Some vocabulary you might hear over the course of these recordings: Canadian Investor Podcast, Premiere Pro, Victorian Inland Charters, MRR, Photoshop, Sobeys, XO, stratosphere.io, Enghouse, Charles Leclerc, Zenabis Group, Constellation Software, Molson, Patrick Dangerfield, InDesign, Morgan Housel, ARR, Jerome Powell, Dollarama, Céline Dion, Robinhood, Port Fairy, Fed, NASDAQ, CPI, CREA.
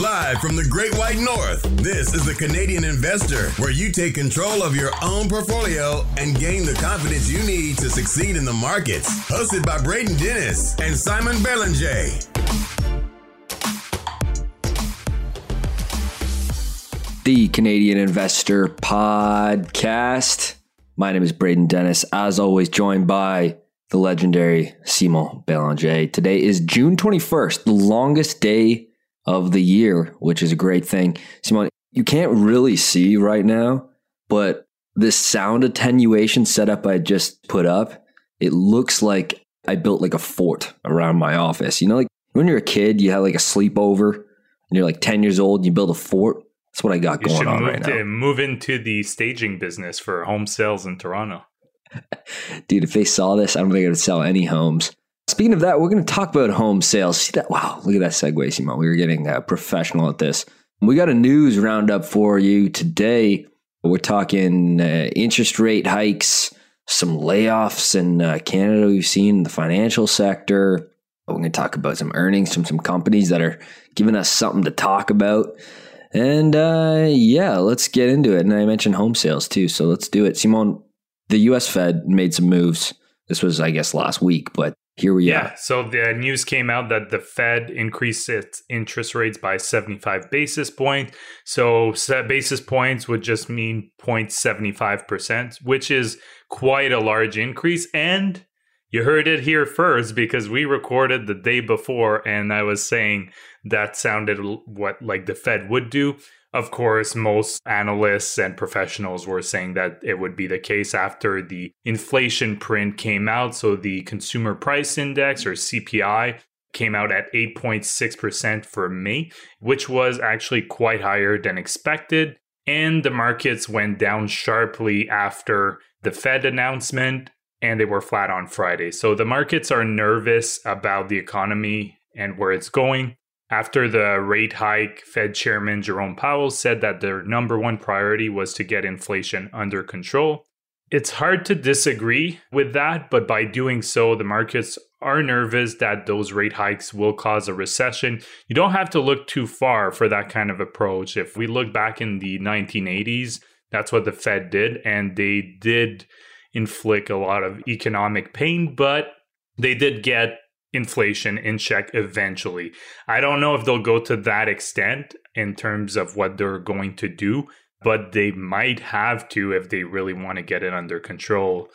Live from the Great White North, this is The Canadian Investor, where you take control of your own portfolio and gain the confidence you need to succeed in the markets. Hosted by Braden Dennis and Simon Belanger. The Canadian Investor Podcast. My name is Braden Dennis, as always joined by the legendary Simon Belanger. Today is June 21st, the longest day of the year, which is a great thing. Simone, you can't really see right now, but this sound attenuation setup I just put up, it looks like I built like a fort around my office. You know, like when you're a kid, you have like a sleepover and you're like 10 years old and you build a fort. That's what I got going on right now. You should move into the staging business for home sales in Toronto. Dude, if they saw this, I don't think I would sell any homes. Speaking of that, we're going to talk about home sales. See that? Wow, look at that segue, Simon. We were getting professional at this. We got a news roundup for you today. We're talking interest rate hikes, some layoffs in Canada we've seen in the financial sector. We're going to talk about some earnings from some companies that are giving us something to talk about. And let's get into it. And I mentioned home sales too, so let's do it. Simon, the U.S. Fed made some moves. This was, I guess, last week, but here we are. Yeah, so the news came out that the Fed increased its interest rates by 75 basis points. So basis points would just mean 0.75%, which is quite a large increase. And you heard it here first because we recorded the day before and I was saying that sounded like the Fed would do. Of course, most analysts and professionals were saying that it would be the case after the inflation print came out. So the Consumer Price Index, or CPI, came out at 8.6% for May, which was actually quite higher than expected. And the markets went down sharply after the Fed announcement, and they were flat on Friday. So the markets are nervous about the economy and where it's going. After the rate hike, Fed Chairman Jerome Powell said that their number one priority was to get inflation under control. It's hard to disagree with that, but by doing so, the markets are nervous that those rate hikes will cause a recession. You don't have to look too far for that kind of approach. If we look back in the 1980s, that's what the Fed did, and they did inflict a lot of economic pain, but they did get inflation in check eventually. I don't know if they'll go to that extent in terms of what they're going to do, but they might have to if they really want to get it under control.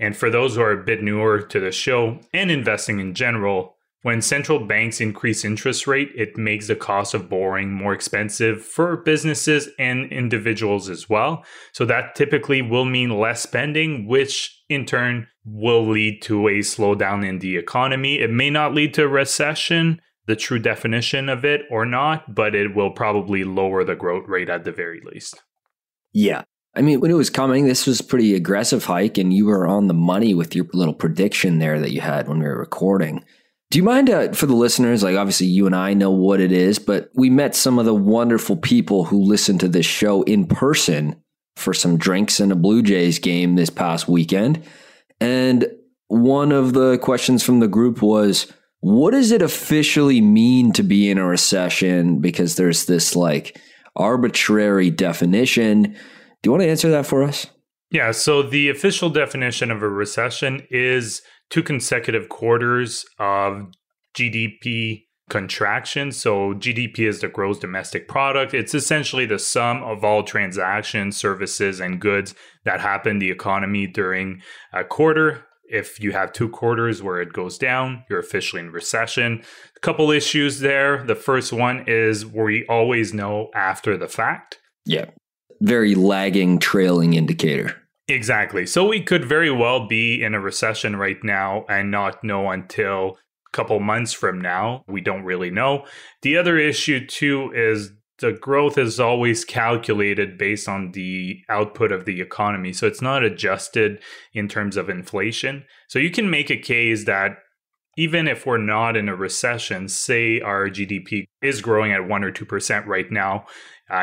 And for those who are a bit newer to the show and investing in general, when central banks increase interest rate, it makes the cost of borrowing more expensive for businesses and individuals as well. So that typically will mean less spending, which in turn will lead to a slowdown in the economy. It may not lead to a recession, the true definition of it or not, but it will probably lower the growth rate at the very least. Yeah. I mean, when it was coming, this was a pretty aggressive hike and you were on the money with your little prediction there that you had when we were recording. Do you mind for the listeners, like obviously you and I know what it is, but we met some of the wonderful people who listen to this show in person for some drinks and a Blue Jays game this past weekend. And one of the questions from the group was, what does it officially mean to be in a recession? Because there's this like arbitrary definition. Do you want to answer that for us? Yeah, so the official definition of a recession is two consecutive quarters of GDP contraction. So GDP is the gross domestic product. It's essentially the sum of all transactions, services, and goods that happen in the economy during a quarter. If you have two quarters where it goes down, you're officially in recession. A couple issues there. The first one is we always know after the fact. Yeah. Very lagging, trailing indicator. Exactly. So we could very well be in a recession right now and not know until a couple months from now. We don't really know. The other issue, too, is the growth is always calculated based on the output of the economy. So it's not adjusted in terms of inflation. So you can make a case that even if we're not in a recession, say our GDP is growing at 1 or 2% right now,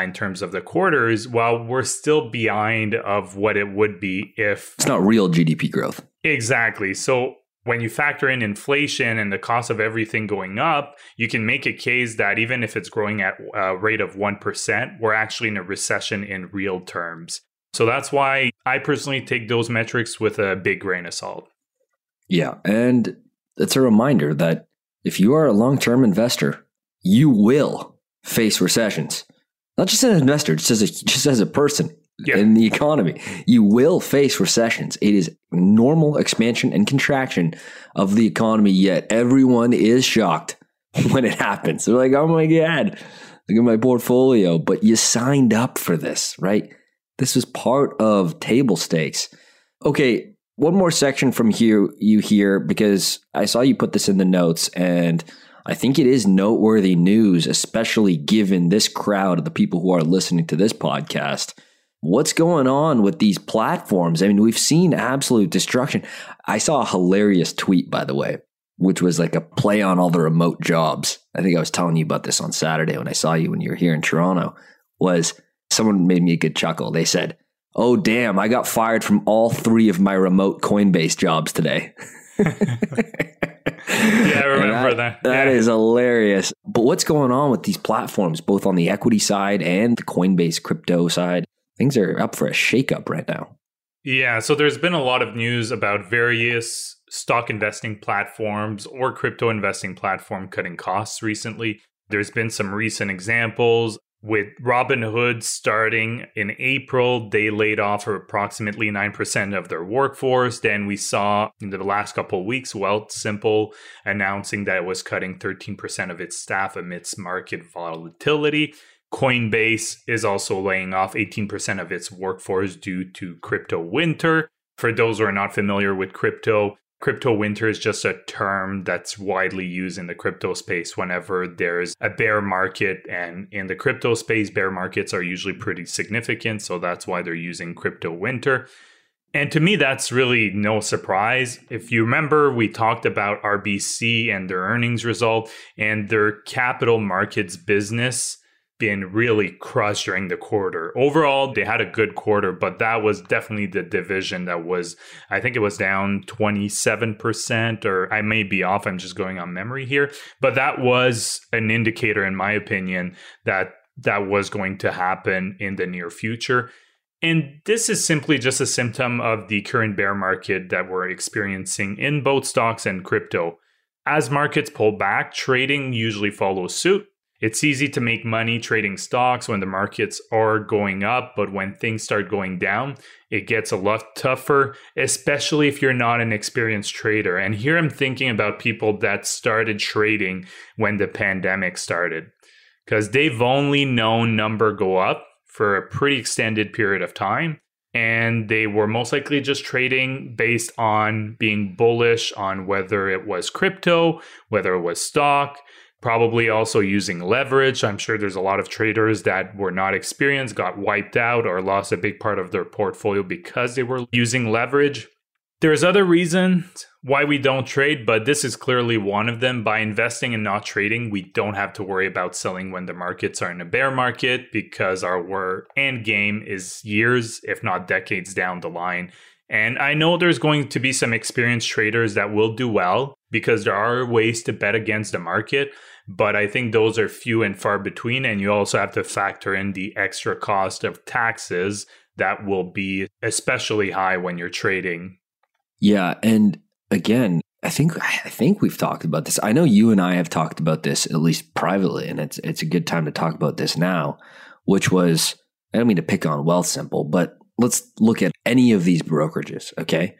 in terms of the quarters, while we're still behind of what it would be if... It's not real GDP growth. Exactly. So when you factor in inflation and the cost of everything going up, you can make a case that even if it's growing at a rate of 1%, we're actually in a recession in real terms. So that's why I personally take those metrics with a big grain of salt. Yeah, and it's a reminder that if you are a long-term investor, you will face recessions. Not just as an investor, just as a person. Yeah. In the economy, you will face recessions. It is normal expansion and contraction of the economy, yet everyone is shocked when it happens. They're like, oh my God, look at my portfolio. But you signed up for this, right? This is part of table stakes. Okay, one more section from here, because I saw you put this in the notes, and I think it is noteworthy news, especially given this crowd of the people who are listening to this podcast. What's going on with these platforms? I mean, we've seen absolute destruction. I saw a hilarious tweet, by the way, which was like a play on all the remote jobs. I think I was telling you about this on Saturday when I saw you when you were here in Toronto, was someone made me a good chuckle. They said, oh, damn, I got fired from all three of my remote Coinbase jobs today. Yeah, I remember that. Yeah. That is hilarious. But what's going on with these platforms, both on the equity side and the Coinbase crypto side? Things are up for a shakeup right now. Yeah, so there's been a lot of news about various stock investing platforms or crypto investing platform cutting costs recently. There's been some recent examples with Robinhood starting in April. They laid off approximately 9% of their workforce. Then we saw in the last couple of weeks, Wealthsimple announcing that it was cutting 13% of its staff amidst market volatility. Coinbase is also laying off 18% of its workforce due to crypto winter. For those who are not familiar with crypto, crypto winter is just a term that's widely used in the crypto space whenever there's a bear market. And in the crypto space, bear markets are usually pretty significant. So that's why they're using crypto winter. And to me, that's really no surprise. If you remember, we talked about RBC and their earnings result and their capital markets business been really crushed during the quarter. Overall, they had a good quarter, but that was definitely the division that was, I think it was down 27%, or I may be off, I'm just going on memory here. But that was an indicator, in my opinion, that was going to happen in the near future. And this is simply just a symptom of the current bear market that we're experiencing in both stocks and crypto. As markets pull back, trading usually follows suit. It's easy to make money trading stocks when the markets are going up, but when things start going down, it gets a lot tougher, especially if you're not an experienced trader. And here I'm thinking about people that started trading when the pandemic started, because they've only known number go up for a pretty extended period of time. And they were most likely just trading based on being bullish on whether it was crypto, whether it was stock, probably also using leverage. I'm sure there's a lot of traders that were not experienced, got wiped out, or lost a big part of their portfolio because they were using leverage. There's other reasons why we don't trade, but this is clearly one of them. By investing and not trading, we don't have to worry about selling when the markets are in a bear market, because our end game is years, if not decades down the line. And I know there's going to be some experienced traders that will do well, because there are ways to bet against the market, but I think those are few and far between. And you also have to factor in the extra cost of taxes that will be especially high when you're trading. Yeah. And again, I think we've talked about this. I know you and I have talked about this, at least privately, and it's a good time to talk about this now, which was, I don't mean to pick on Wealthsimple, but let's look at any of these brokerages, okay?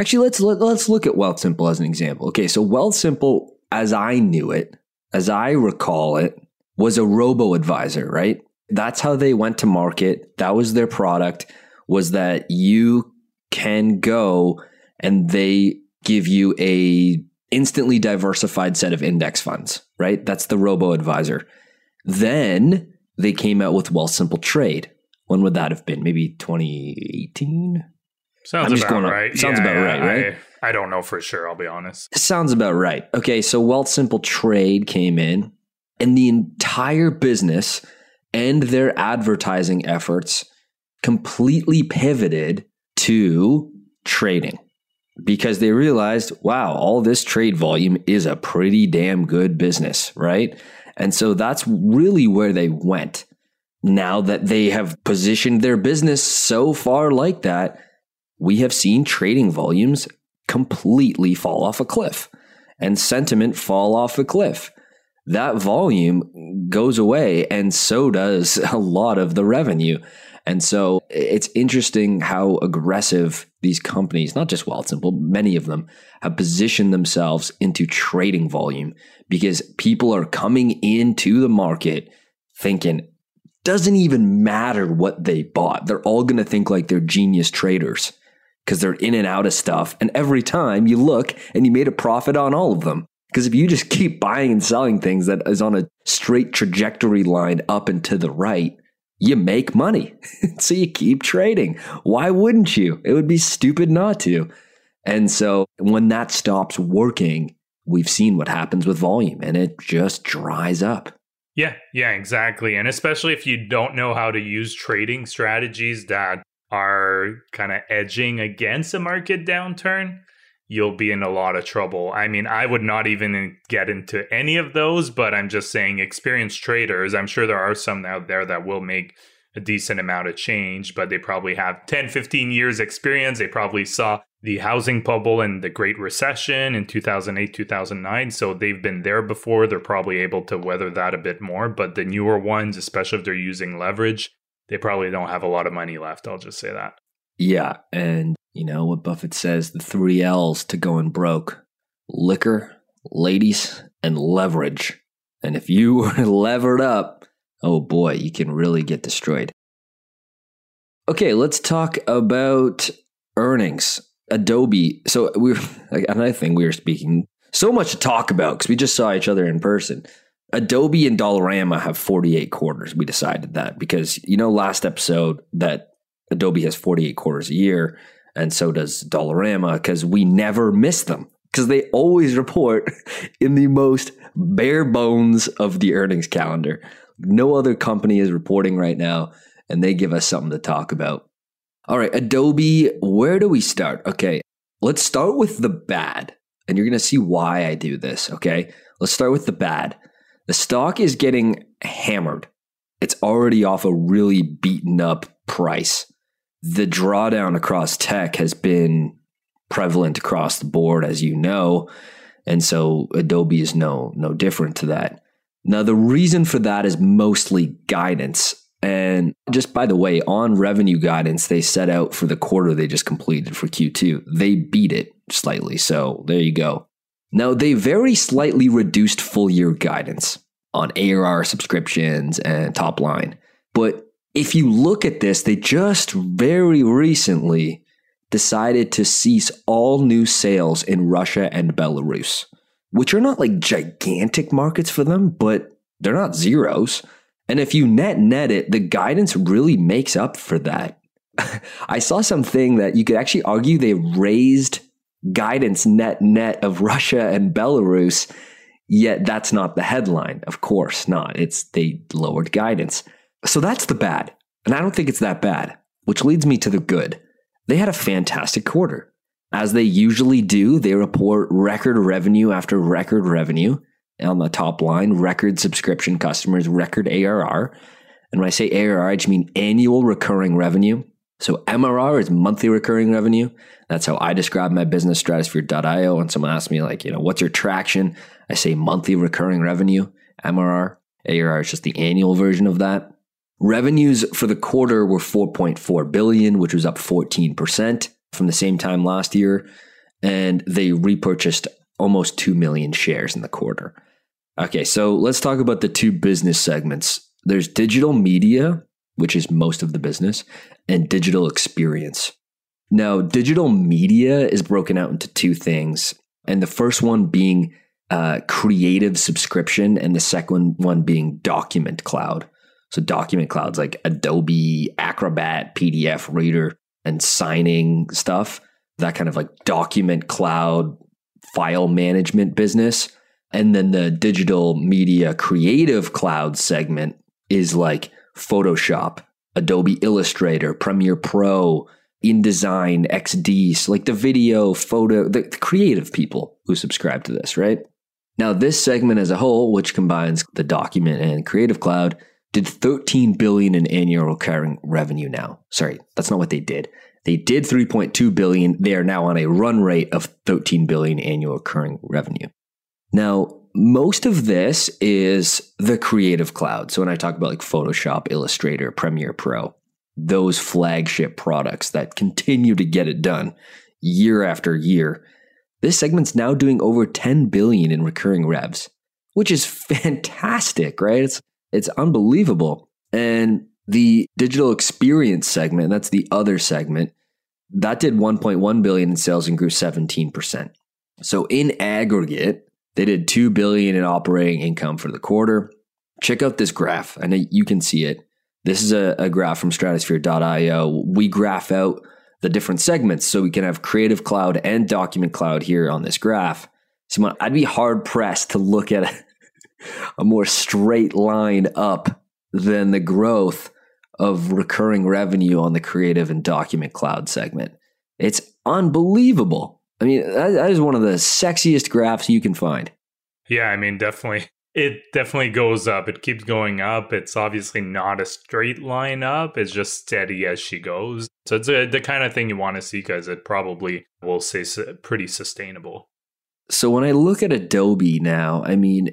Actually, let's look at Wealthsimple as an example. Okay, so Wealthsimple, as I knew it, as I recall it, was a robo-advisor, right? That's how they went to market. That was their product, was that you can go and they give you a instantly diversified set of index funds, right? That's the robo-advisor. Then they came out with Wealthsimple Trade. When would that have been? Maybe 2018? Sounds about right. I don't know for sure, I'll be honest. Sounds about right. Okay, so Wealthsimple Trade came in, and the entire business and their advertising efforts completely pivoted to trading. because they realized, wow, all this trade volume is a pretty damn good business, right? And so that's really where they went. Now that they have positioned their business so far like that, we have seen trading volumes completely fall off a cliff and sentiment fall off a cliff. That volume goes away, and so does a lot of the revenue. And so it's interesting how aggressive these companies, not just Wealthsimple, many of them have positioned themselves into trading volume, because people are coming into the market thinking, doesn't even matter what they bought. They're all going to think like they're genius traders because they're in and out of stuff. And every time you look and you made a profit on all of them. Because if you just keep buying and selling things that is on a straight trajectory line up and to the right, you make money. So you keep trading. Why wouldn't you? It would be stupid not to. And so when that stops working, we've seen what happens with volume, and it just dries up. Yeah, exactly. And especially if you don't know how to use trading strategies that are kind of edging against a market downturn, you'll be in a lot of trouble. I mean, I would not even get into any of those, but I'm just saying experienced traders, I'm sure there are some out there that will make a decent amount of change, but they probably have 10, 15 years experience. They probably saw the housing bubble and the Great Recession in 2008, 2009. So they've been there before. They're probably able to weather that a bit more. But the newer ones, especially if they're using leverage, they probably don't have a lot of money left. I'll just say that. Yeah. And you know what Buffett says, the three L's to going broke: liquor, ladies, and leverage. And if you were levered up, oh boy, you can really get destroyed. Okay, let's talk about earnings. Adobe. So we were, like, another thing we were speaking, so much to talk about because we just saw each other in person. Adobe and Dollarama have 48 quarters. We decided that because, you know, last episode that Adobe has 48 quarters a year. And so does Dollarama, because we never miss them, because they always report in the most bare bones of the earnings calendar. No other company is reporting right now, and they give us something to talk about. All right, Adobe, where do we start? Okay, let's start with the bad, and you're going to see why I do this, okay? Let's start with the bad. The stock is getting hammered. It's already off a really beaten up price. The drawdown across tech has been prevalent across the board, as you know, and so Adobe is no different to that. Now, the reason for that is mostly guidance. And just by the way, on revenue guidance, they set out for the quarter they just completed for Q2. They beat it slightly, so there you go. Now, they very slightly reduced full year guidance on ARR, subscriptions, and top line, but if you look at this, they just very recently decided to cease all new sales in Russia and Belarus, which are not like gigantic markets for them, but they're not zeros. And if you net it, the guidance really makes up for that. I saw something that you could actually argue they raised guidance net of Russia and Belarus, yet that's not the headline. Of course not. It's they lowered guidance. So that's the bad. And I don't think it's that bad, which leads me to the good. They had a fantastic quarter. As they usually do, they report record revenue after record revenue on the top line, record subscription customers, record ARR. And when I say ARR, I just mean annual recurring revenue. So MRR is monthly recurring revenue. That's how I describe my business, stratosphere.io. When someone asks me, like, you know, what's your traction? I say monthly recurring revenue, MRR. ARR is just the annual version of that. Revenues for the quarter were $4.4 billion, which was up 14% from the same time last year. And they repurchased almost 2 million shares in the quarter. Okay, so let's talk about the two business segments. There's digital media, which is most of the business, and digital experience. Now, digital media is broken out into two things. And the first one being creative subscription, and the second one being document cloud. So document clouds like Adobe, Acrobat, PDF Reader, and signing stuff, that kind of like document cloud file management business. And then the digital media creative cloud segment is like Photoshop, Adobe Illustrator, Premiere Pro, InDesign, XD, so like the video, photo, the creative people who subscribe to this, right? Now, this segment as a whole, which combines the document and Creative Cloud, did $13 billion in annual recurring revenue now. Sorry, that's not what they did. They did $3.2 billion. They are now on a run rate of $13 billion annual recurring revenue. Now, most of this is the Creative Cloud. So when I talk about like Photoshop, Illustrator, Premiere Pro, those flagship products that continue to get it done year after year, this segment's now doing over $10 billion in recurring revs, which is fantastic, right? It's unbelievable. And the digital experience segment, that's the other segment, that did $1.1 billion in sales and grew 17%. So in aggregate, they did $2 billion in operating income for the quarter. Check out this graph. I know you can see it. This is a graph from stratosphere.io. We graph out the different segments so we can have Creative Cloud and Document Cloud here on this graph. Simon, I'd be hard pressed to look at a more straight line up than the growth of recurring revenue on the Creative and Document Cloud segment. It's unbelievable. I mean, that is one of the sexiest graphs you can find. Yeah, I mean, definitely. It definitely goes up. It keeps going up. It's obviously not a straight line up. It's just steady as she goes. So it's the kind of thing you want to see because it probably will stay pretty sustainable. So when I look at Adobe now, I mean,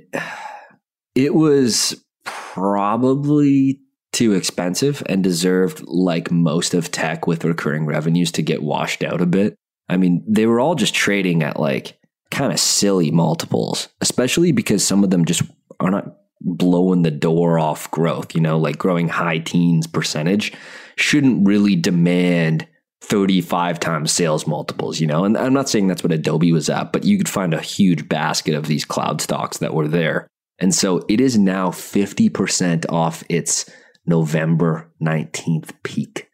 it was probably too expensive and deserved, like most of tech with recurring revenues, to get washed out a bit. I mean, they were all just trading at like kind of silly multiples, especially because some of them just are not blowing the door off growth, you know, like growing high teens percentage shouldn't really demand 35 times sales multiples, you know, and I'm not saying that's what Adobe was at, but you could find a huge basket of these cloud stocks that were there. And so it is now 50% off its November 19th peak,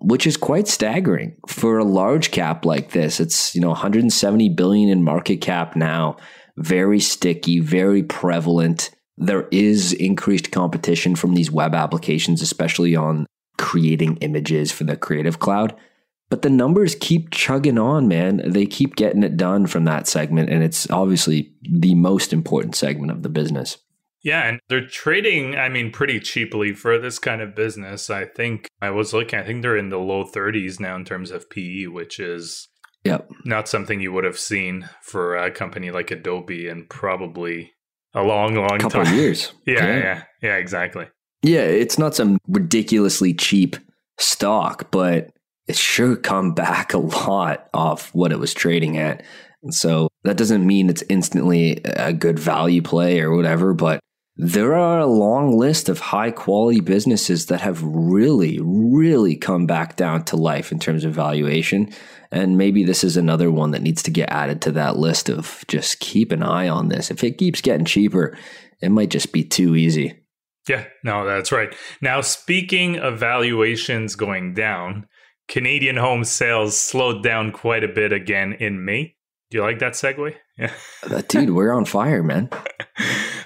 which is quite staggering for a large cap like this. It's, you know, 170 billion in market cap now, very sticky, very prevalent. There is increased competition from these web applications, especially on creating images for the Creative Cloud. But the numbers keep chugging on, man. They keep getting it done from that segment. And it's obviously the most important segment of the business. Yeah, and they're trading, I mean, pretty cheaply for this kind of business. I think I was looking, I think they're in the low 30s now in terms of PE, which is not something you would have seen for a company like Adobe in probably a long couple time. Of years. Yeah, exactly. Yeah, it's not some ridiculously cheap stock, but it's sure come back a lot off what it was trading at. And so that doesn't mean it's instantly a good value play or whatever, but there are a long list of high quality businesses that have really, really come back down to life in terms of valuation. And maybe this is another one that needs to get added to that list of just keep an eye on this. If it keeps getting cheaper, it might just be too easy. Yeah, no, that's right. Now, speaking of valuations going down, Canadian home sales slowed down quite a bit again in May. Do you like that segue? Yeah. Dude, we're on fire, man.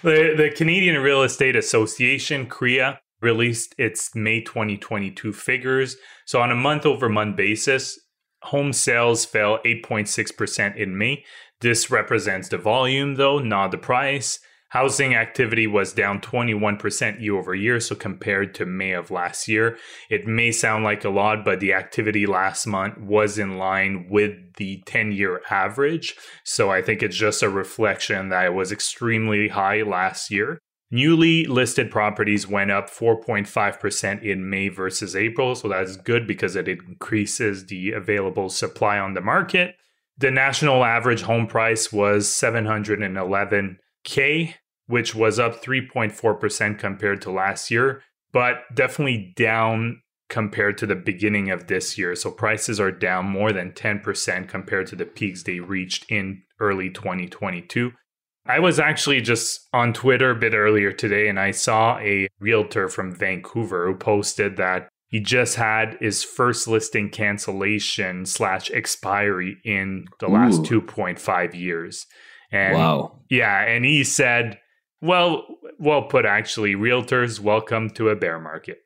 The Canadian Real Estate Association, CREA, released its May 2022 figures. So on a month-over-month basis, home sales fell 8.6% in May. This represents the volume, though, not the price. Housing activity was down 21% year over year, so compared to May of last year. It may sound like a lot, but the activity last month was in line with the 10-year average. So I think it's just a reflection that it was extremely high last year. Newly listed properties went up 4.5% in May versus April, so that's good because it increases the available supply on the market. The national average home price was $711K, which was up 3.4% compared to last year, but definitely down compared to the beginning of this year. So prices are down more than 10% compared to the peaks they reached in early 2022. I was actually just on Twitter a bit earlier today, and I saw a realtor from Vancouver who posted that he just had his first listing cancellation / expiry in the last 2.5 years. And wow. Yeah. And he said, well put, actually, realtors, welcome to a bear market.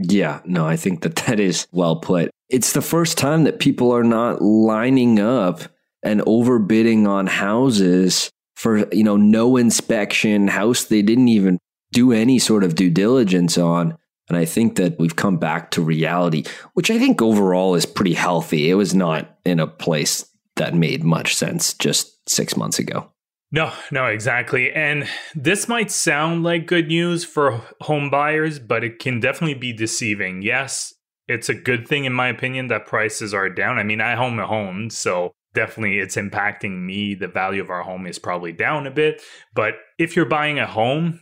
Yeah, no, I think that is well put. it's the first time that people are not lining up and overbidding on houses for, you know, no inspection house they didn't even do any sort of due diligence on. And I think that we've come back to reality, which I think overall is pretty healthy. It was not in a place that made much sense just 6 months ago. No, exactly. And this might sound like good news for home buyers, but it can definitely be deceiving. Yes, it's a good thing, in my opinion, that prices are down. I mean, I own a home, so definitely it's impacting me. The value of our home is probably down a bit. But if you're buying a home,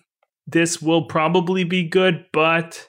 this will probably be good, but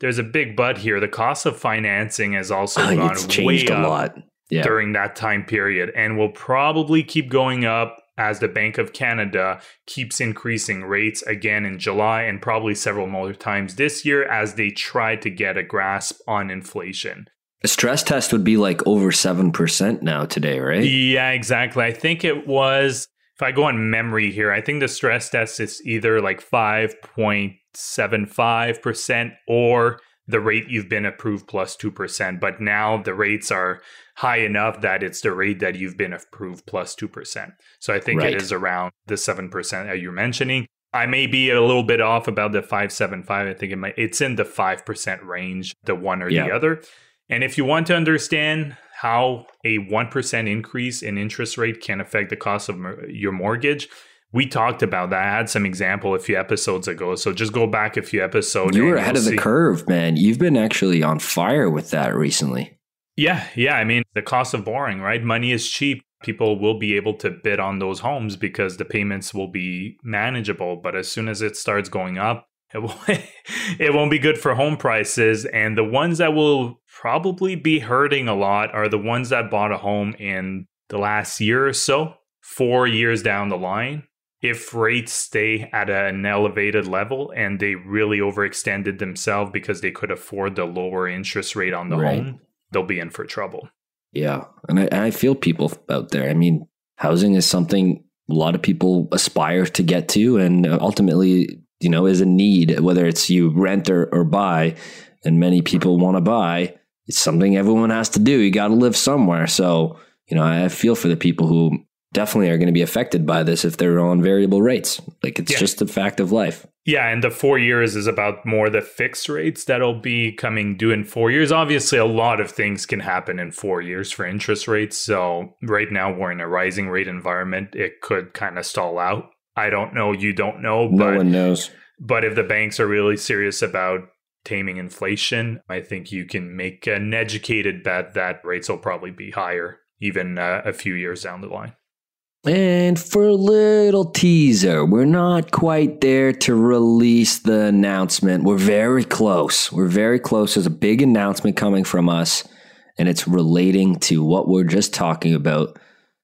there's a big but here. The cost of financing has also gone way up during that time period and will probably keep going up as the Bank of Canada keeps increasing rates again in July and probably several more times this year as they try to get a grasp on inflation. The stress test would be like over 7% now today, right? Yeah, exactly. I think it was... If I go on memory here, I think the stress test is either like 5.75% or the rate you've been approved plus 2%. But now the rates are high enough that it's the rate that you've been approved plus 2%. So I think it is around the 7% that you're mentioning. I may be a little bit off about the 5.75. I think it's in the 5% range, the one or the other. And if you want to understand how a 1% increase in interest rate can affect the cost of your mortgage, we talked about that. I had some example a few episodes ago. So just go back a few episodes. You were ahead of the curve, man. You've been actually on fire with that recently. Yeah. I mean, the cost of borrowing, right? Money is cheap. People will be able to bid on those homes because the payments will be manageable. But as soon as it starts going up, it won't be good for home prices. And the ones that will probably be hurting a lot are the ones that bought a home in the last year or so, 4 years down the line. If rates stay at an elevated level and they really overextended themselves because they could afford the lower interest rate on the home, they'll be in for trouble. Yeah. And I feel people out there. I mean, housing is something a lot of people aspire to get to. And ultimately, you know, is a need, whether it's you rent or buy, and many people want to buy. It's something everyone has to do. You got to live somewhere. So, you know, I feel for the people who definitely are going to be affected by this if they're on variable rates. Like, it's just a fact of life. Yeah. And the 4 years is about more the fixed rates that'll be coming due in 4 years. Obviously, a lot of things can happen in 4 years for interest rates. So right now we're in a rising rate environment. It could kind of stall out. I don't know. You don't know. But, no one knows. But if the banks are really serious about taming inflation, I think you can make an educated bet that rates will probably be higher even a few years down the line. And for a little teaser, we're not quite there to release the announcement. We're very close. There's a big announcement coming from us, and it's relating to what we're just talking about.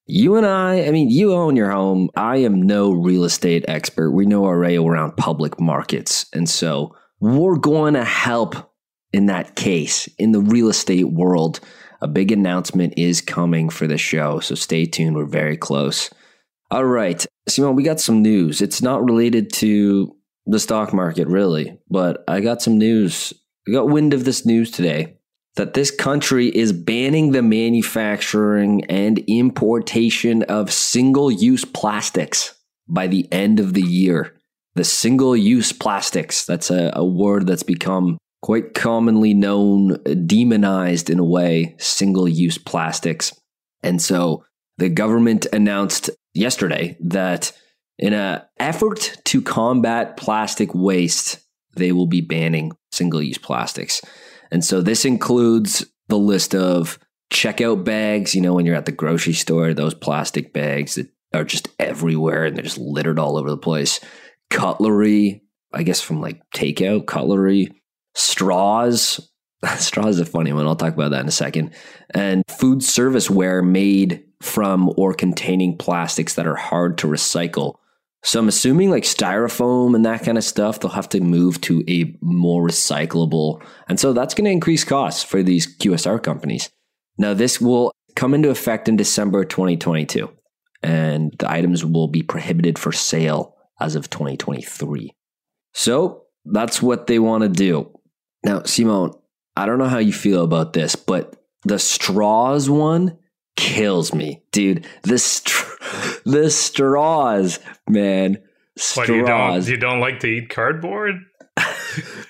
You and I mean, you own your home. I am no real estate expert. We know our way around public markets. And so we're going to help in that case. In the real estate world, a big announcement is coming for the show. So stay tuned. We're very close. All right, Simon, we got some news. It's not related to the stock market, really, but I got some news. I got wind of this news today, that this country is banning the manufacturing and importation of single-use plastics by the end of the year. The single-use plastics, that's a word that's become quite commonly known, demonized in a way, single-use plastics. And so the government announced yesterday that in an effort to combat plastic waste, they will be banning single-use plastics. And so this includes the list of checkout bags, you know, when you're at the grocery store, those plastic bags that are just everywhere and they're just littered all over the place. Cutlery, I guess from like takeout, cutlery, straws. Straws is a funny one. I'll talk about that in a second. And food service ware made from or containing plastics that are hard to recycle. So I'm assuming like styrofoam and that kind of stuff, they'll have to move to a more recyclable. And so that's going to increase costs for these QSR companies. Now, this will come into effect in December 2022, and the items will be prohibited for sale as of 2023. So that's what they want to do. Now, Simone, I don't know how you feel about this, but The straws one kills me, dude. The straws, man. Straws. What, you don't like to eat cardboard?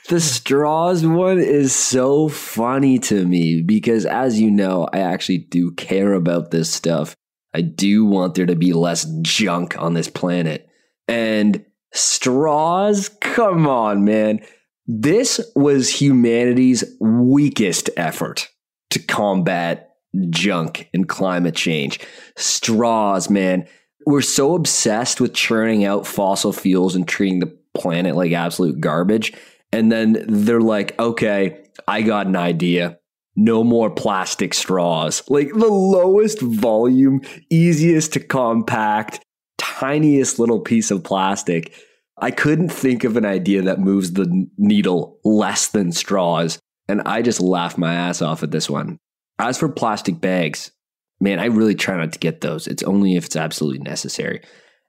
The straws one is so funny to me because, as you know, I actually do care about this stuff. I do want there to be less junk on this planet. And straws, come on, man. This was humanity's weakest effort to combat junk and climate change. Straws, man. We're so obsessed with churning out fossil fuels and treating the planet like absolute garbage. And then they're like, okay, I got an idea. No more plastic straws. Like the lowest volume, easiest to compact, tiniest little piece of plastic. I couldn't think of an idea that moves the needle less than straws. And I just laughed my ass off at this one. As for plastic bags, man, I really try not to get those. It's only if it's absolutely necessary.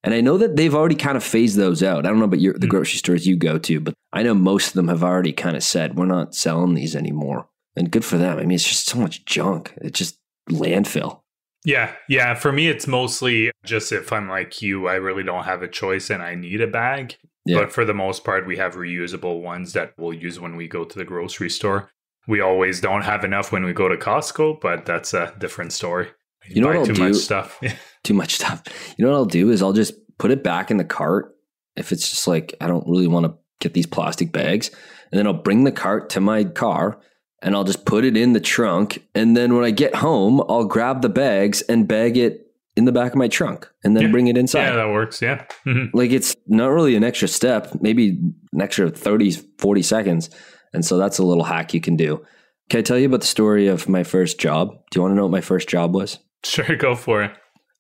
And I know that they've already kind of phased those out. I don't know about the grocery stores you go to, but I know most of them have already kind of said, we're not selling these anymore. And good for them. I mean, it's just so much junk. It's just landfill. Yeah. For me, it's mostly just if I'm like you, I really don't have a choice and I need a bag. Yeah. But for the most part, we have reusable ones that we'll use when we go to the grocery store. We always don't have enough when we go to Costco, but that's a different story. You know what I'll do? Too much stuff. You know what I'll do is I'll just put it back in the cart if it's just like, I don't really want to get these plastic bags. And then I'll bring the cart to my car and I'll just put it in the trunk. And then when I get home, I'll grab the bags and bag it in the back of my trunk and then bring it inside. Yeah, that works. Yeah. Mm-hmm. Like it's not really an extra step, maybe an extra 30, 40 seconds. And so that's a little hack you can do. Can I tell you about the story of my first job? Do you want to know what my first job was? Sure, go for it.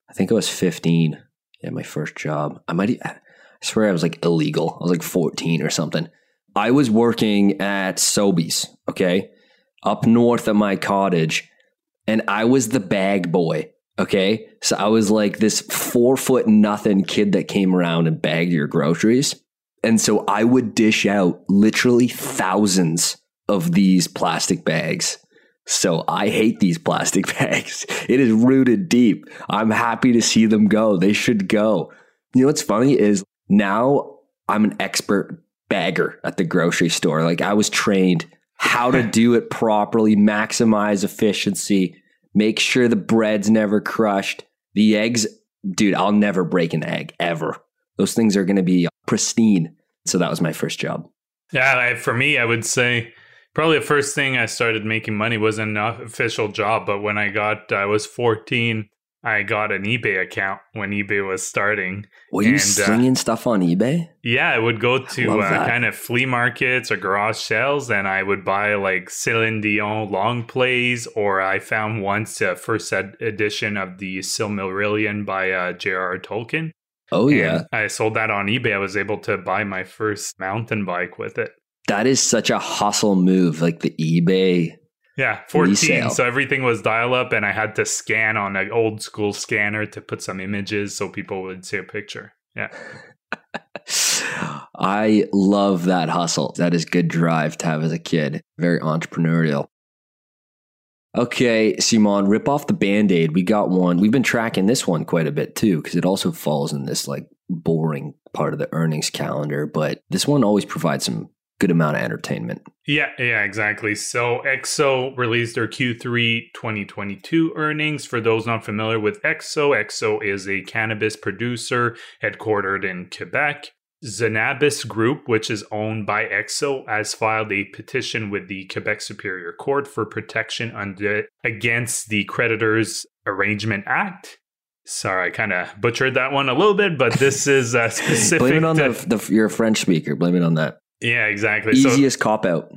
I think I was 15. Yeah, my first job. I swear I was like illegal. I was like 14 or something. I was working at Sobeys, okay, up north at my cottage, and I was the bag boy, okay? So I was like this 4 foot nothing kid that came around and bagged your groceries. And so I would dish out literally thousands of these plastic bags. So I hate these plastic bags. It is rooted deep. I'm happy to see them go. They should go. You know what's funny is now I'm an expert bagger at the grocery store. Like I was trained how to do it properly, maximize efficiency, make sure the bread's never crushed. The eggs, dude, I'll never break an egg ever. Those things are going to be pristine. So that was my first job. Yeah, for me, I would say probably the first thing I started making money wasn't an official job, but when I was 14, I got an eBay account when eBay was starting. Were you slinging stuff on eBay? Yeah, I would go to kind of flea markets or garage sales, and I would buy like Céline Dion long plays, or I found once the first edition of the Silmarillion by J.R.R. Tolkien. Oh, and yeah. I sold that on eBay. I was able to buy my first mountain bike with it. That is such a hustle move, like the eBay. Yeah, 14. Resale. So everything was dial up and I had to scan on an old school scanner to put some images so people would see a picture. Yeah. I love that hustle. That is good drive to have as a kid. Very entrepreneurial. Okay, Simon, rip off the Band-Aid. We got one. We've been tracking this one quite a bit too, because it also falls in this like boring part of the earnings calendar. But this one always provides some good amount of entertainment. Yeah, exactly. So XO released their Q3 2022 earnings. For those not familiar with XO is a cannabis producer headquartered in Quebec. Zenabis Group, which is owned by XO, has filed a petition with the Quebec Superior Court for protection against the Creditors Arrangement Act. Sorry, I kind of butchered that one a little bit, but this is specific. Blame it on you're a French speaker. Blame it on that. Yeah, exactly. Easiest cop out.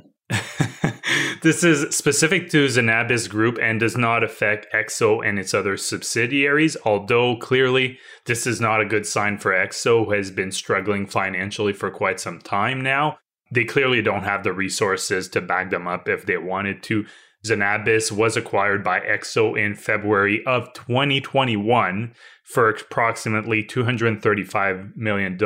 This is specific to Zenabis Group and does not affect XO and its other subsidiaries, although clearly this is not a good sign for XO, who has been struggling financially for quite some time now. They clearly don't have the resources to back them up if they wanted to. Zenabis was acquired by XO in February of 2021 for approximately $235 million.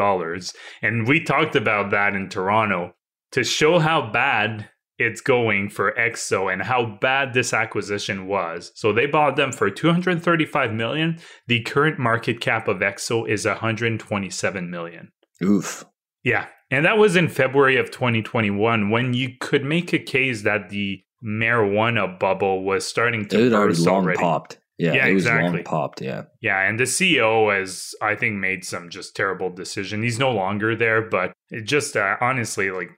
And we talked about that in Toronto to show how bad it's going for Exo and how bad this acquisition was. So they bought them for $235 million. The current market cap of Exo is $127 million. Oof. Yeah. And that was in February of 2021 when you could make a case that the marijuana bubble was starting to burst already. Popped. Yeah, it was long popped. Yeah. Yeah. And the CEO has, I think, made some just terrible decision. He's no longer there, but it just honestly, like,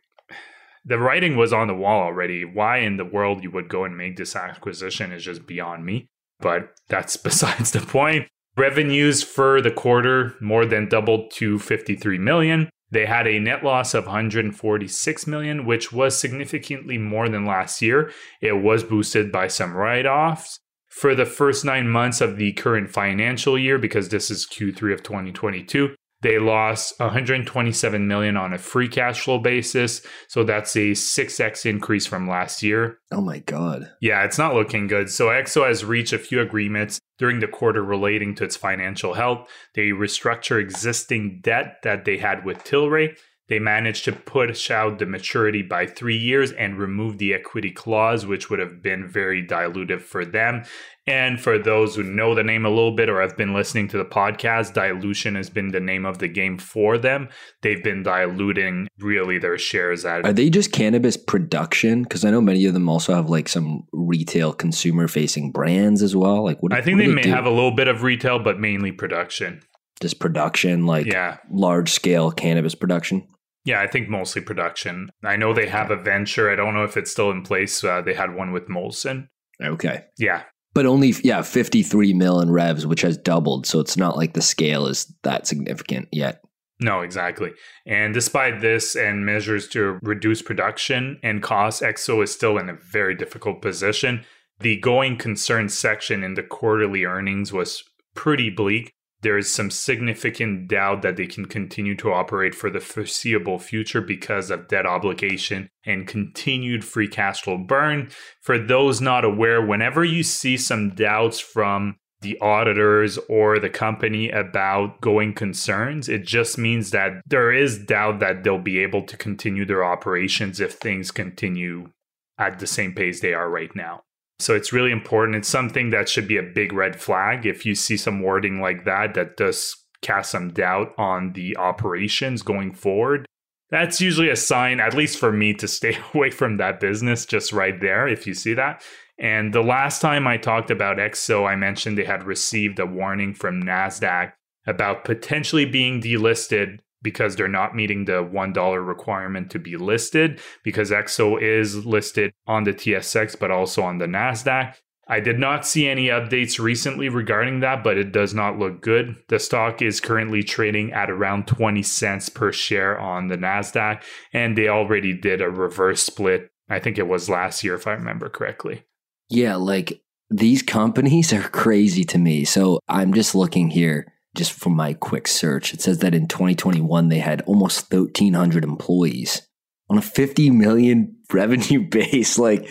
the writing was on the wall already. Why in the world you would go and make this acquisition is just beyond me. But that's besides the point. Revenues for the quarter more than doubled to $53 million. They had a net loss of $146 million, which was significantly more than last year. It was boosted by some write-offs. For the first 9 months of the current financial year, because this is Q3 of 2022, they lost $127 million on a free cash flow basis. So that's a 6x increase from last year. Oh my God. Yeah, it's not looking good. So Exo has reached a few agreements during the quarter relating to its financial health. They restructure existing debt that they had with Tilray. They managed to push out the maturity by 3 years and remove the equity clause, which would have been very dilutive for them. And for those who know the name a little bit or have been listening to the podcast, dilution has been the name of the game for them. They've been diluting really their shares. Are they just cannabis production? Because I know many of them also have like some retail consumer-facing brands as well. Like, what? I think they may have a little bit of retail, but mainly production. Just production, like large-scale cannabis production? Yeah, I think mostly production. I know they have a venture. I don't know if it's still in place. They had one with Molson. Okay. Yeah. But only, 53 million revs, which has doubled. So it's not like the scale is that significant yet. No, exactly. And despite this and measures to reduce production and costs, Exo is still in a very difficult position. The going concern section in the quarterly earnings was pretty bleak. There is some significant doubt that they can continue to operate for the foreseeable future because of debt obligation and continued free cash flow burn. For those not aware, whenever you see some doubts from the auditors or the company about going concerns, it just means that there is doubt that they'll be able to continue their operations if things continue at the same pace they are right now. So it's really important. It's something that should be a big red flag. If you see some wording like that, that does cast some doubt on the operations going forward, that's usually a sign, at least for me, to stay away from that business just right there, if you see that. And the last time I talked about Exo, I mentioned they had received a warning from NASDAQ about potentially being delisted because they're not meeting the $1 requirement to be listed, because Exo is listed on the TSX, but also on the NASDAQ. I did not see any updates recently regarding that, but it does not look good. The stock is currently trading at around 20 cents per share on the NASDAQ, and they already did a reverse split. I think it was last year, if I remember correctly. Yeah, like these companies are crazy to me. So I'm just looking here. Just from my quick search, it says that in 2021, they had almost 1,300 employees on a 50 million revenue base. Like,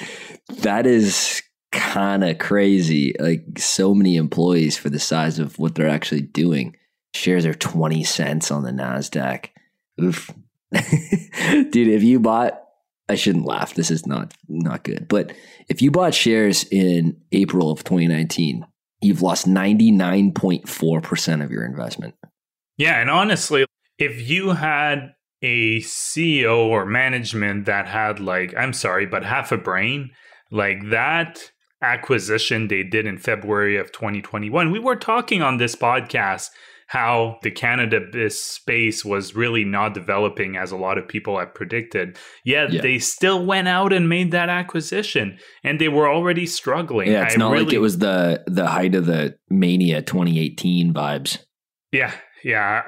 that is kind of crazy. Like, so many employees for the size of what they're actually doing. Shares are 20 cents on the NASDAQ. Oof. Dude, if you bought, I shouldn't laugh. This is not good. But if you bought shares in April of 2019, you've lost 99.4% of your investment. Yeah. And honestly, if you had a CEO or management that had half a brain, like that acquisition they did in February of 2021, we were talking on this podcast how the cannabis space was really not developing as a lot of people had predicted. Yet they still went out and made that acquisition, and they were already struggling. Yeah, it's not really, like it was the height of the mania 2018 vibes. Yeah.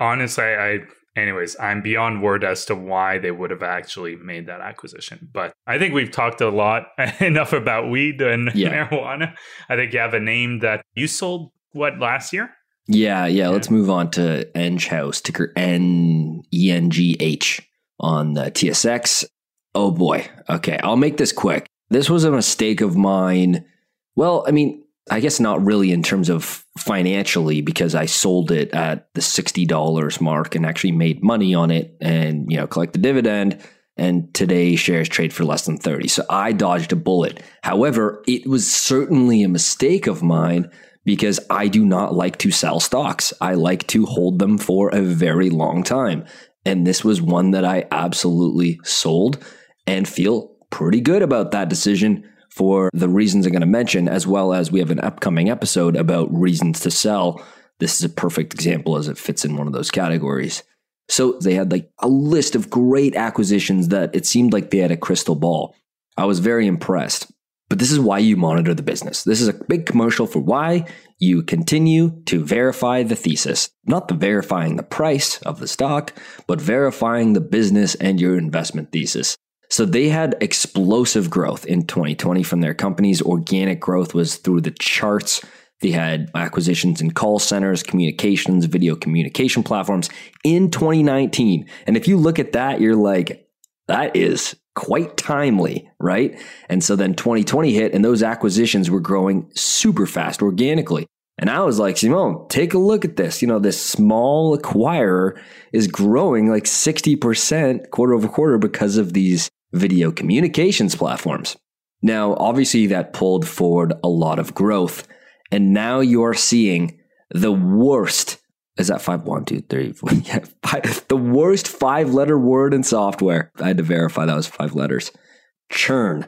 Honestly, anyways, I'm beyond word as to why they would have actually made that acquisition. But I think we've talked a lot enough about weed and marijuana. I think you have a name that you sold, what, last year? Yeah. Let's move on to Enghouse, ticker NENGH on the TSX. Oh boy. Okay, I'll make this quick. This was a mistake of mine. Well, I mean, I guess not really in terms of financially, because I sold it at the $60 mark and actually made money on it and, collected dividend. and today shares trade for less than 30. So I dodged a bullet. However, it was certainly a mistake of mine because I do not like to sell stocks. I like to hold them for a very long time. And this was one that I absolutely sold and feel pretty good about that decision for the reasons I'm going to mention, as well as we have an upcoming episode about reasons to sell. This is a perfect example as it fits in one of those categories. So they had like a list of great acquisitions that it seemed like they had a crystal ball. I was very impressed. But this is why you monitor the business. This is a big commercial for why you continue to verify the thesis. Not the verifying the price of the stock, but verifying the business and your investment thesis. So they had explosive growth in 2020 from their companies. Organic growth was through the charts. They had acquisitions in call centers, communications, video communication platforms in 2019. And if you look at that, you're like, that is quite timely, right? And so then 2020 hit and those acquisitions were growing super fast organically. And I was like, Simone, take a look at this. You know, this small acquirer is growing like 60% quarter over quarter because of these video communications platforms. Now, obviously that pulled forward a lot of growth. And now you're seeing the worst, is that five, one, two, three, four, yeah, five, the worst five-letter word in software. I had to verify that was five letters. Churn,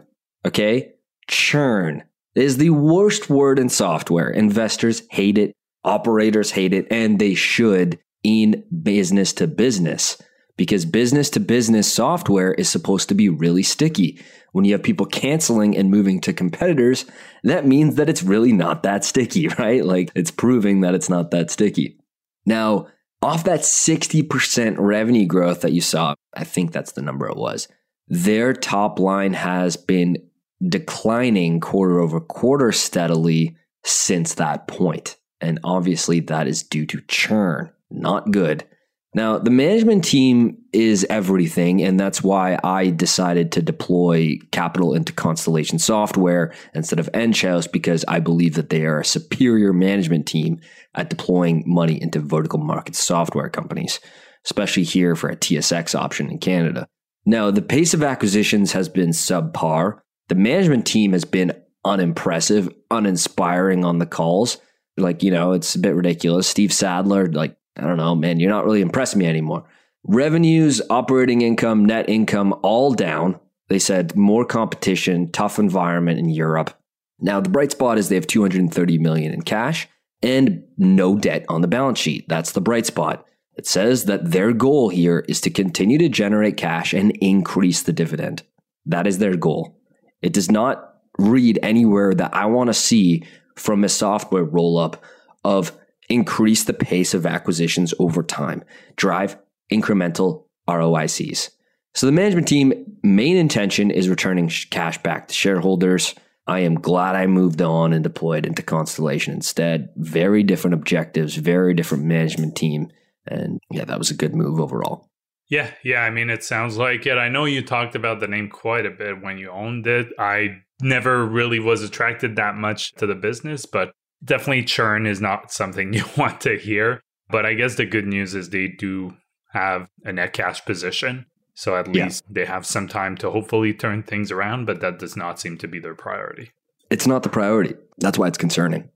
okay? Churn is the worst word in software. Investors hate it, operators hate it, and they should in business-to-business because business-to-business software is supposed to be really sticky. When you have people canceling and moving to competitors, that means that it's really not that sticky, right? Like it's proving that it's not that sticky. Now, off that 60% revenue growth that you saw, I think that's the number it was, their top line has been declining quarter over quarter steadily since that point. And obviously that is due to churn, not good. Now, the management team is everything, and that's why I decided to deploy capital into Constellation Software instead of Enghouse, because I believe that they are a superior management team at deploying money into vertical market software companies, especially here for a TSX option in Canada. Now, the pace of acquisitions has been subpar. The management team has been unimpressive, uninspiring on the calls. Like, you know, it's a bit ridiculous. Steve Sadler, like, I don't know, man, you're not really impressing me anymore. Revenues, operating income, net income, all down. They said more competition, tough environment in Europe. Now, the bright spot is they have $230 million in cash and no debt on the balance sheet. That's the bright spot. It says that their goal here is to continue to generate cash and increase the dividend. That is their goal. It does not read anywhere that I want to see from a software roll-up of increase the pace of acquisitions over time, drive incremental ROICs. So the management team main intention is returning cash back to shareholders. I am glad I moved on and deployed into Constellation instead. Very different objectives, very different management team. And yeah, that was a good move overall. Yeah. I mean, it sounds like it. I know you talked about the name quite a bit when you owned it. I never really was attracted that much to the business, but definitely churn is not something you want to hear, but I guess the good news is they do have a net cash position. So at least they have some time to hopefully turn things around, but that does not seem to be their priority. It's not the priority. That's why it's concerning.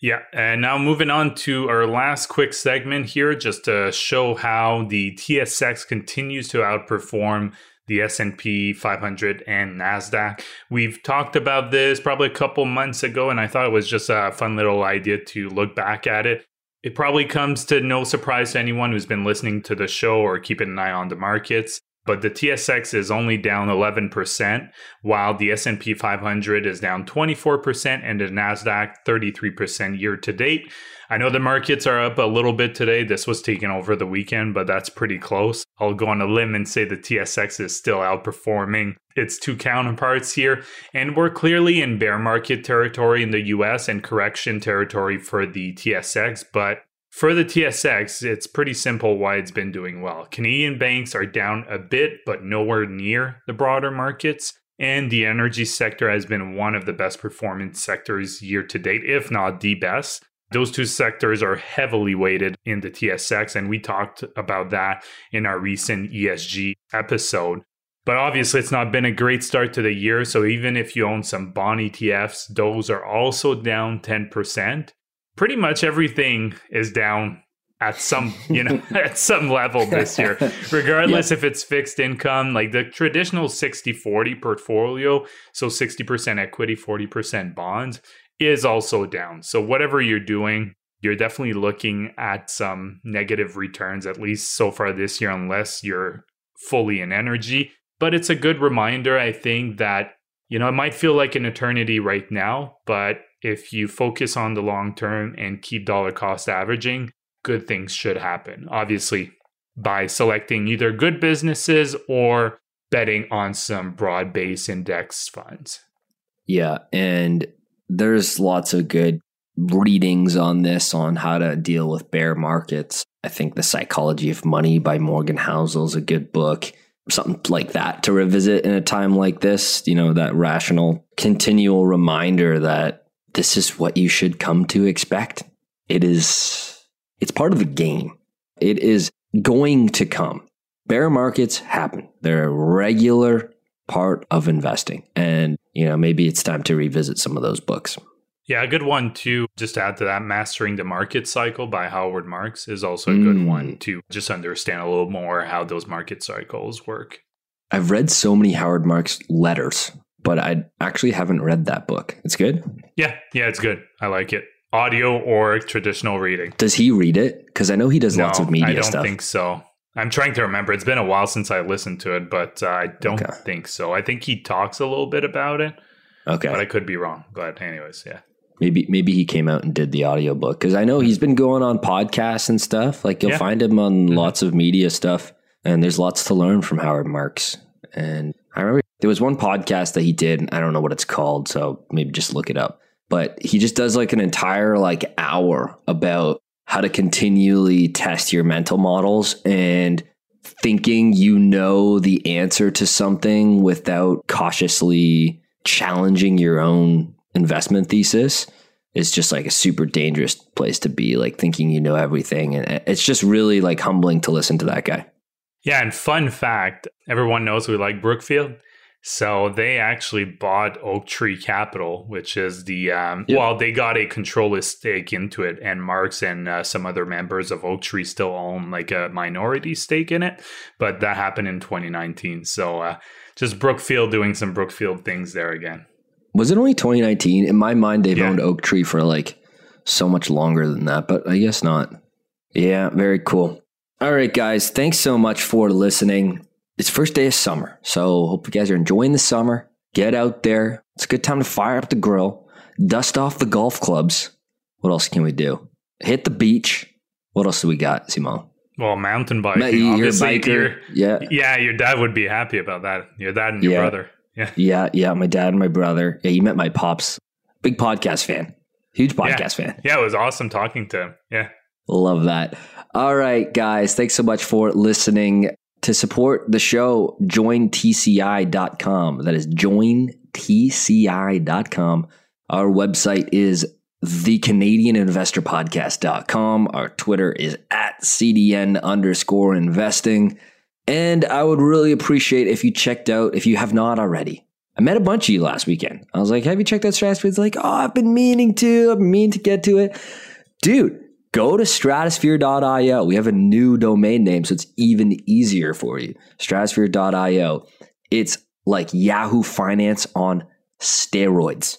Yeah. And now moving on to our last quick segment here, just to show how the TSX continues to outperform the S&P 500 and NASDAQ. We've talked about this probably a couple months ago, and I thought it was just a fun little idea to look back at it. It probably comes to no surprise to anyone who's been listening to the show or keeping an eye on the markets, but the TSX is only down 11%, while the S&P 500 is down 24% and the NASDAQ 33% year to date. I know the markets are up a little bit today. This was taken over the weekend, but that's pretty close. I'll go on a limb and say the TSX is still outperforming its two counterparts here. And we're clearly in bear market territory in the US and correction territory for the TSX. But for the TSX, it's pretty simple why it's been doing well. Canadian banks are down a bit, but nowhere near the broader markets. And the energy sector has been one of the best performance sectors year to date, if not the best. Those two sectors are heavily weighted in the TSX, and we talked about that in our recent ESG episode. But obviously, it's not been a great start to the year. So even if you own some bond ETFs, those are also down 10%. Pretty much everything is down at some, you know, at some level this year, regardless if it's fixed income, like the traditional 60-40 portfolio. So 60% equity, 40% bonds is also down. So whatever you're doing, you're definitely looking at some negative returns, at least so far this year, unless you're fully in energy. But it's a good reminder, I think, that, you know, it might feel like an eternity right now, but if you focus on the long term and keep dollar cost averaging, good things should happen. Obviously, by selecting either good businesses or betting on some broad-based index funds. Yeah, and there's lots of good readings on this, on how to deal with bear markets. I think The Psychology of Money by Morgan Housel is a good book. Something like that to revisit in a time like this, you know, that rational, continual reminder that this is what you should come to expect. It's part of the game. It is going to come. Bear markets happen. They're a regular part of investing. And, you know, maybe it's time to revisit some of those books. Yeah, a good one too, just to add to that, Mastering the Market Cycle by Howard Marks is also a good one to just understand a little more how those market cycles work. I've read so many Howard Marks letters, but I actually haven't read that book. It's good? Yeah, it's good. I like it. Audio or traditional reading. Does he read it? Because I know he does lots of media stuff. I don't think so. I'm trying to remember. It's been a while since I listened to it, but I don't think so. I think he talks a little bit about it, but I could be wrong. But anyways, yeah. Maybe he came out and did the audiobook, because I know he's been going on podcasts and stuff. Like you'll find him on lots of media stuff, and there's lots to learn from Howard Marks. And I remember there was one podcast that he did, and I don't know what it's called, so maybe just look it up. But he just does like an entire like hour about how to continually test your mental models and thinking you know the answer to something without cautiously challenging your own investment thesis is just like a super dangerous place to be, like thinking you know everything. And it's just really like humbling to listen to that guy. Yeah. And fun fact, everyone knows we like Brookfield. So they actually bought Oak Tree Capital, which is the, well, they got a controlling stake into it, and Marks and some other members of Oak Tree still own like a minority stake in it. But that happened in 2019. So just Brookfield doing some Brookfield things there again. Was it only 2019? In my mind, they've owned Oak Tree for like so much longer than that, but I guess not. Yeah, very cool. All right, guys. Thanks so much for listening. It's first day of summer, so hope you guys are enjoying the summer. Get out there. It's a good time to fire up the grill, dust off the golf clubs. What else can we do? Hit the beach. What else do we got, Simon? Well, mountain biking. You're a biker. Yeah, your dad would be happy about that. Your dad and your brother. Yeah. My dad and my brother. Yeah, you met my pops. Big podcast fan. Huge podcast fan. Yeah, it was awesome talking to him. Yeah. Love that. All right, guys. Thanks so much for listening. To support the show, JoinTCI.com. That is JoinTCI.com. Our website is TheCanadianInvestorPodcast.com. Our Twitter is @CDN_investing. And I would really appreciate if you checked out, if you have not already. I met a bunch of you last weekend. I was like, have you checked out Stratosphere? It's like, oh, I've been meaning to get to it. Dude, go to stratosphere.io. We have a new domain name, so it's even easier for you. Stratosphere.io. It's like Yahoo Finance on steroids.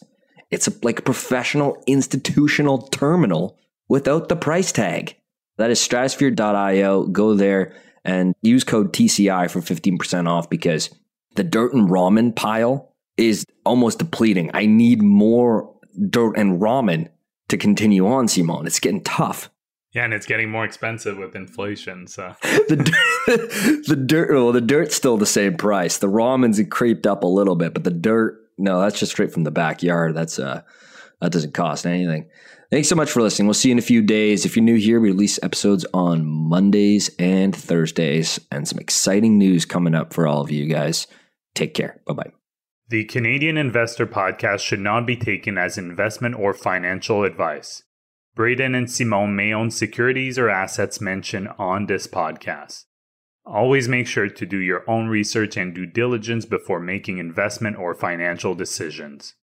It's like a professional institutional terminal without the price tag. That is stratosphere.io. Go there. And use code TCI for 15% off, because the dirt and ramen pile is almost depleting. I need more dirt and ramen to continue on, Simon. It's getting tough. Yeah, and it's getting more expensive with inflation. So the dirt's still the same price. The ramen's creeped up a little bit, but the dirt, no, that's just straight from the backyard. That doesn't cost anything. Thanks so much for listening. We'll see you in a few days. If you're new here, we release episodes on Mondays and Thursdays, and some exciting news coming up for all of you guys. Take care. Bye-bye. The Canadian Investor Podcast should not be taken as investment or financial advice. Braden and Simon may own securities or assets mentioned on this podcast. Always make sure to do your own research and due diligence before making investment or financial decisions.